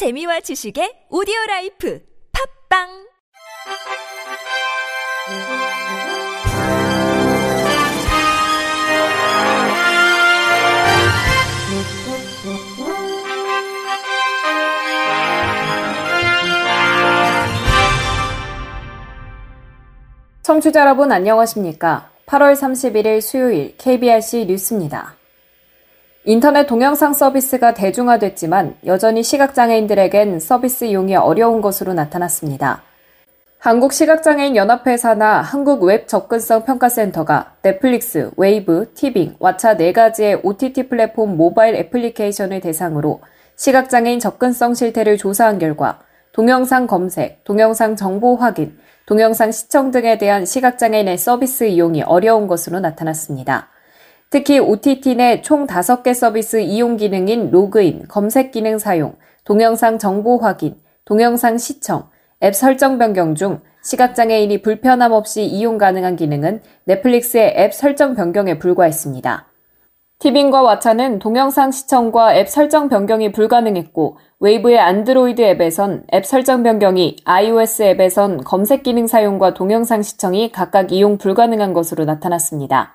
재미와 지식의 오디오라이프 팝빵 청취자 여러분 안녕하십니까? 8월 31일 수요일 KBRC 뉴스입니다. 인터넷 동영상 서비스가 대중화됐지만 여전히 시각장애인들에겐 서비스 이용이 어려운 것으로 나타났습니다. 한국시각장애인연합회사나 한국웹접근성평가센터가 넷플릭스, 웨이브, 티빙, 왓챠 4가지의 OTT 플랫폼 모바일 애플리케이션을 대상으로 시각장애인 접근성 실태를 조사한 결과 동영상 검색, 동영상 정보 확인, 동영상 시청 등에 대한 시각장애인의 서비스 이용이 어려운 것으로 나타났습니다. 특히 OTT 내 총 5개 서비스 이용 기능인 로그인, 검색 기능 사용, 동영상 정보 확인, 동영상 시청, 앱 설정 변경 중 시각장애인이 불편함 없이 이용 가능한 기능은 넷플릭스의 앱 설정 변경에 불과했습니다. 티빙과 왓챠는 동영상 시청과 앱 설정 변경이 불가능했고 웨이브의 안드로이드 앱에선 앱 설정 변경이, iOS 앱에선 검색 기능 사용과 동영상 시청이 각각 이용 불가능한 것으로 나타났습니다.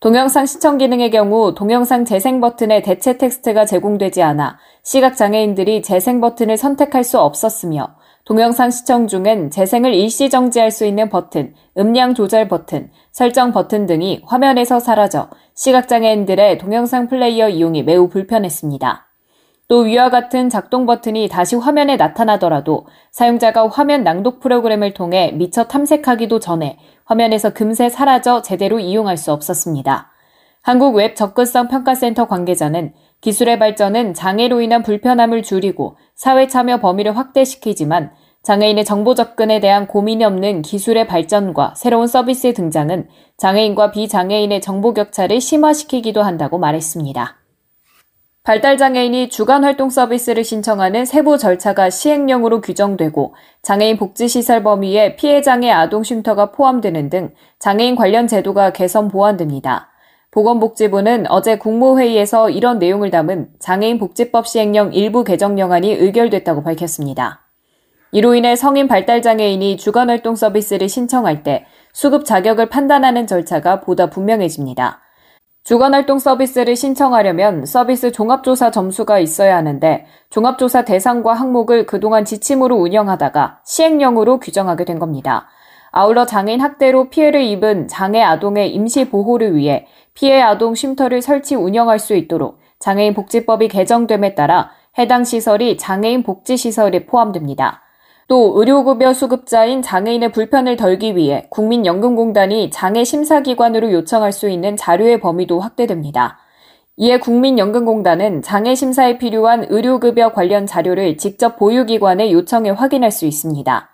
동영상 시청 기능의 경우 동영상 재생 버튼에 대체 텍스트가 제공되지 않아 시각장애인들이 재생 버튼을 선택할 수 없었으며 동영상 시청 중엔 재생을 일시 정지할 수 있는 버튼, 음량 조절 버튼, 설정 버튼 등이 화면에서 사라져 시각장애인들의 동영상 플레이어 이용이 매우 불편했습니다. 또 위와 같은 작동 버튼이 다시 화면에 나타나더라도 사용자가 화면 낭독 프로그램을 통해 미처 탐색하기도 전에 화면에서 금세 사라져 제대로 이용할 수 없었습니다. 한국웹접근성평가센터 관계자는 기술의 발전은 장애로 인한 불편함을 줄이고 사회 참여 범위를 확대시키지만 장애인의 정보 접근에 대한 고민이 없는 기술의 발전과 새로운 서비스의 등장은 장애인과 비장애인의 정보 격차를 심화시키기도 한다고 말했습니다. 발달장애인이 주간활동 서비스를 신청하는 세부 절차가 시행령으로 규정되고 장애인 복지시설 범위에 피해장애 아동쉼터가 포함되는 등 장애인 관련 제도가 개선 보완됩니다. 보건복지부는 어제 국무회의에서 이런 내용을 담은 장애인복지법 시행령 일부 개정 영안이 의결됐다고 밝혔습니다. 이로 인해 성인 발달장애인이 주간활동 서비스를 신청할 때 수급 자격을 판단하는 절차가 보다 분명해집니다. 주간활동 서비스를 신청하려면 서비스 종합조사 점수가 있어야 하는데 종합조사 대상과 항목을 그동안 지침으로 운영하다가 시행령으로 규정하게 된 겁니다. 아울러 장애인 학대로 피해를 입은 장애 아동의 임시 보호를 위해 피해 아동 쉼터를 설치 운영할 수 있도록 장애인 복지법이 개정됨에 따라 해당 시설이 장애인 복지시설에 포함됩니다. 또 의료급여 수급자인 장애인의 불편을 덜기 위해 국민연금공단이 장애심사기관으로 요청할 수 있는 자료의 범위도 확대됩니다. 이에 국민연금공단은 장애심사에 필요한 의료급여 관련 자료를 직접 보유기관에 요청해 확인할 수 있습니다.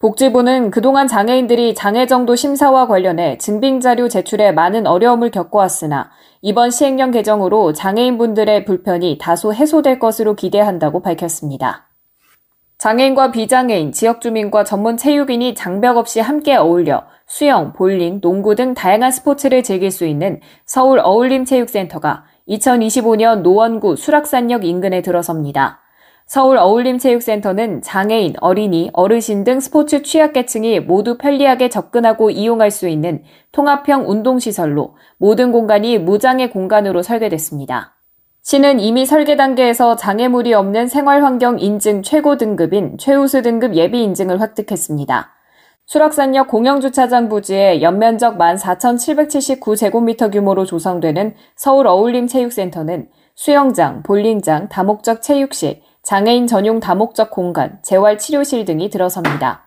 복지부는 그동안 장애인들이 장애정도 심사와 관련해 증빙자료 제출에 많은 어려움을 겪어왔으나 이번 시행령 개정으로 장애인분들의 불편이 다소 해소될 것으로 기대한다고 밝혔습니다. 장애인과 비장애인, 지역주민과 전문 체육인이 장벽 없이 함께 어울려 수영, 볼링, 농구 등 다양한 스포츠를 즐길 수 있는 서울 어울림체육센터가 2025년 노원구 수락산역 인근에 들어섭니다. 서울 어울림체육센터는 장애인, 어린이, 어르신 등 스포츠 취약계층이 모두 편리하게 접근하고 이용할 수 있는 통합형 운동시설로 모든 공간이 무장애 공간으로 설계됐습니다. 시는 이미 설계 단계에서 장애물이 없는 생활환경 인증 최고 등급인 최우수 등급 예비 인증을 획득했습니다. 수락산역 공영주차장 부지에 연면적 14,779제곱미터 규모로 조성되는 서울 어울림체육센터는 수영장, 볼링장, 다목적 체육실, 장애인 전용 다목적 공간, 재활치료실 등이 들어섭니다.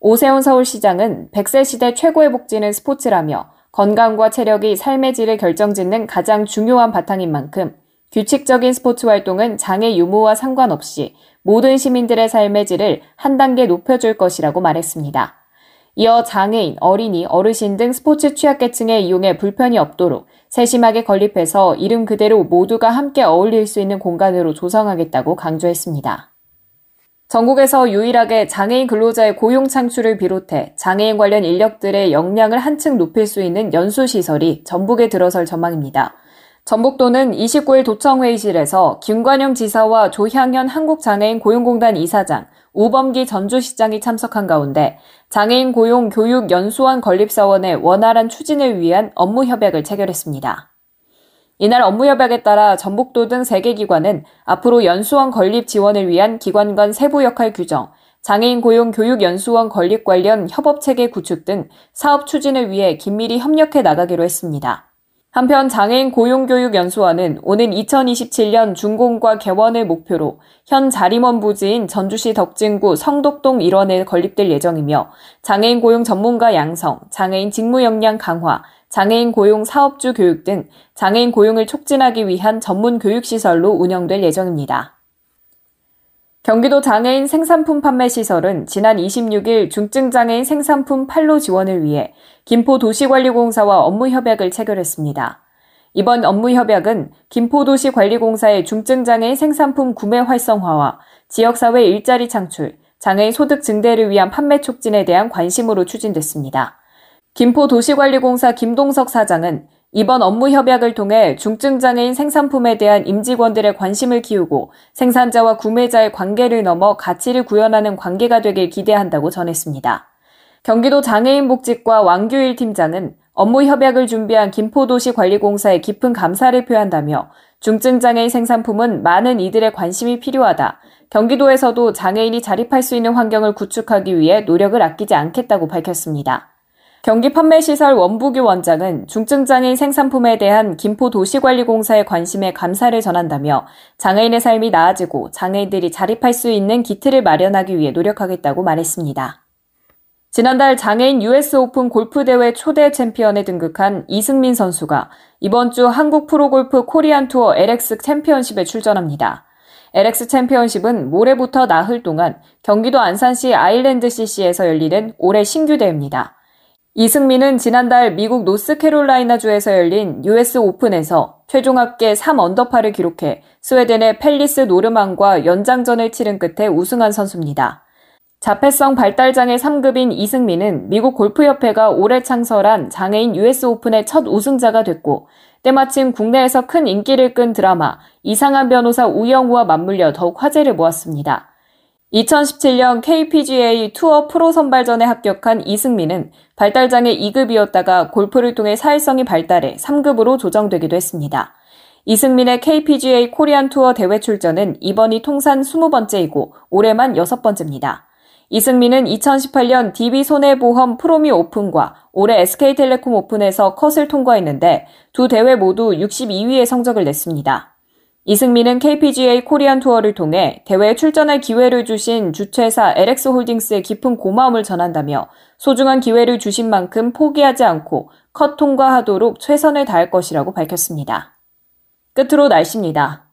오세훈 서울시장은 100세 시대 최고의 복지는 스포츠라며 건강과 체력이 삶의 질을 결정짓는 가장 중요한 바탕인 만큼 규칙적인 스포츠 활동은 장애 유무와 상관없이 모든 시민들의 삶의 질을 한 단계 높여줄 것이라고 말했습니다. 이어 장애인, 어린이, 어르신 등 스포츠 취약계층의 이용에 불편이 없도록 세심하게 건립해서 이름 그대로 모두가 함께 어울릴 수 있는 공간으로 조성하겠다고 강조했습니다. 전국에서 유일하게 장애인 근로자의 고용 창출을 비롯해 장애인 관련 인력들의 역량을 한층 높일 수 있는 연수시설이 전북에 들어설 전망입니다. 전북도는 29일 도청회의실에서 김관영 지사와 조향현 한국장애인 고용공단 이사장, 우범기 전주시장이 참석한 가운데 장애인 고용 교육 연수원 건립사원의 원활한 추진을 위한 업무 협약을 체결했습니다. 이날 업무 협약에 따라 전북도 등 3개 기관은 앞으로 연수원 건립 지원을 위한 기관 간 세부 역할 규정, 장애인 고용 교육 연수원 건립 관련 협업체계 구축 등 사업 추진을 위해 긴밀히 협력해 나가기로 했습니다. 한편 장애인 고용교육연수원은 오는 2027년 준공과 개원을 목표로 현 자림원 부지인 전주시 덕진구 성덕동 1원에 건립될 예정이며 장애인 고용 전문가 양성, 장애인 직무 역량 강화, 장애인 고용 사업주 교육 등 장애인 고용을 촉진하기 위한 전문 교육시설로 운영될 예정입니다. 경기도 장애인 생산품 판매 시설은 지난 26일 중증장애인 생산품 판로 지원을 위해 김포도시관리공사와 업무 협약을 체결했습니다. 이번 업무 협약은 김포도시관리공사의 중증장애인 생산품 구매 활성화와 지역사회 일자리 창출, 장애인 소득 증대를 위한 판매 촉진에 대한 관심으로 추진됐습니다. 김포도시관리공사 김동석 사장은 이번 업무 협약을 통해 중증장애인 생산품에 대한 임직원들의 관심을 키우고 생산자와 구매자의 관계를 넘어 가치를 구현하는 관계가 되길 기대한다고 전했습니다. 경기도 장애인복지과 왕규일 팀장은 업무 협약을 준비한 김포도시관리공사에 깊은 감사를 표한다며 중증장애인 생산품은 많은 이들의 관심이 필요하다. 경기도에서도 장애인이 자립할 수 있는 환경을 구축하기 위해 노력을 아끼지 않겠다고 밝혔습니다. 경기판매시설 원부규 원장은 중증장애인 생산품에 대한 김포도시관리공사의 관심에 감사를 전한다며 장애인의 삶이 나아지고 장애인들이 자립할 수 있는 기틀을 마련하기 위해 노력하겠다고 말했습니다. 지난달 장애인 US 오픈 골프대회 초대 챔피언에 등극한 이승민 선수가 이번 주 한국 프로골프 코리안 투어 LX 챔피언십에 출전합니다. LX 챔피언십은 모레부터 나흘 동안 경기도 안산시 아일랜드 CC에서 열리는 올해 신규 대회입니다. 이승민은 지난달 미국 노스캐롤라이나주에서 열린 US 오픈에서 최종 합계 3언더파를 기록해 스웨덴의 펠리스 노르망과 연장전을 치른 끝에 우승한 선수입니다. 자폐성 발달장애 3급인 이승민은 미국 골프협회가 올해 창설한 장애인 US 오픈의 첫 우승자가 됐고 때마침 국내에서 큰 인기를 끈 드라마 이상한 변호사 우영우와 맞물려 더욱 화제를 모았습니다. 2017년 KPGA 투어 프로 선발전에 합격한 이승민은 발달장애 2급이었다가 골프를 통해 사회성이 발달해 3급으로 조정되기도 했습니다. 이승민의 KPGA 코리안 투어 대회 출전은 이번이 통산 20번째이고 올해만 6번째입니다. 이승민은 2018년 DB손해보험 프로미 오픈과 올해 SK텔레콤 오픈에서 컷을 통과했는데 두 대회 모두 62위의 성적을 냈습니다. 이승민은 KPGA 코리안 투어를 통해 대회에 출전할 기회를 주신 주최사 LX 홀딩스에 깊은 고마움을 전한다며 소중한 기회를 주신 만큼 포기하지 않고 컷 통과하도록 최선을 다할 것이라고 밝혔습니다. 끝으로 날씨입니다.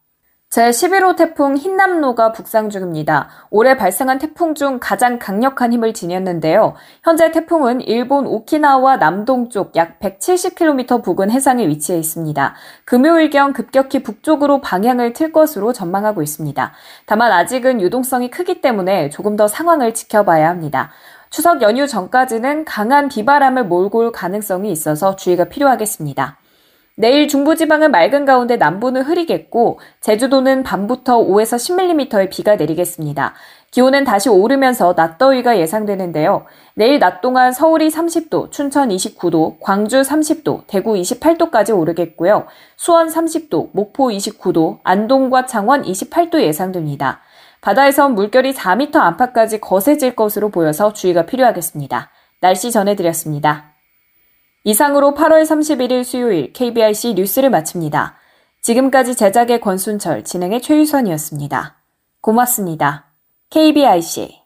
제11호 태풍 흰남노가 북상 중입니다. 올해 발생한 태풍 중 가장 강력한 힘을 지녔는데요. 현재 태풍은 일본 오키나와 남동쪽 약 170km 부근 해상에 위치해 있습니다. 금요일경 급격히 북쪽으로 방향을 틀 것으로 전망하고 있습니다. 다만 아직은 유동성이 크기 때문에 조금 더 상황을 지켜봐야 합니다. 추석 연휴 전까지는 강한 비바람을 몰고 올 가능성이 있어서 주의가 필요하겠습니다. 내일 중부지방은 맑은 가운데 남부는 흐리겠고 제주도는 밤부터 5에서 10mm의 비가 내리겠습니다. 기온은 다시 오르면서 낮더위가 예상되는데요. 내일 낮 동안 서울이 30도, 춘천 29도, 광주 30도, 대구 28도까지 오르겠고요. 수원 30도, 목포 29도, 안동과 창원 28도 예상됩니다. 바다에선 물결이 4m 안팎까지 거세질 것으로 보여서 주의가 필요하겠습니다. 날씨 전해드렸습니다. 이상으로 8월 31일 수요일 KBRC 뉴스를 마칩니다. 지금까지 제작의 권순철, 진행의 최유선이었습니다. 고맙습니다. KBIC